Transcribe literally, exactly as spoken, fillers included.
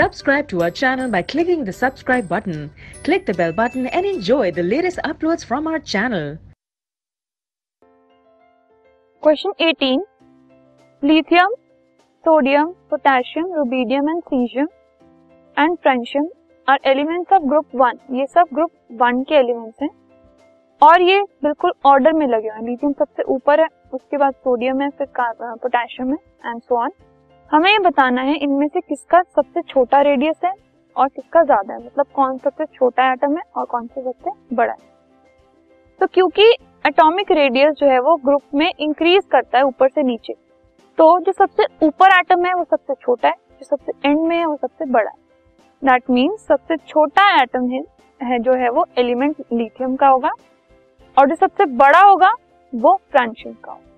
Subscribe to our channel by clicking the subscribe button. Click the bell button and enjoy the latest uploads from our channel. Question eighteen. Lithium, sodium, potassium, rubidium and cesium and francium are elements of group one. ये सब group one के elements हैं और ये बिल्कुल order में लगे हुए हैं. Lithium सबसे ऊपर है, उसके बाद sodium है, फिर potassium है and so on. हमें ये बताना है इनमें से किसका सबसे छोटा radius है और किसका ज्यादा है, मतलब कौन सबसे छोटा atom है और कौन सा सबसे बड़ा है. तो क्योंकि एटॉमिक रेडियस जो है वो ग्रुप में इंक्रीज करता है ऊपर से नीचे, तो जो सबसे ऊपर एटम है वो सबसे छोटा है, जो सबसे एंड में है वो सबसे बड़ा है. दैट मींस सबसे छोटा एटम है, है जो है वो एलिमेंट लिथियम का होगा और जो सबसे बड़ा होगा वो फ्रांशियम का होगा.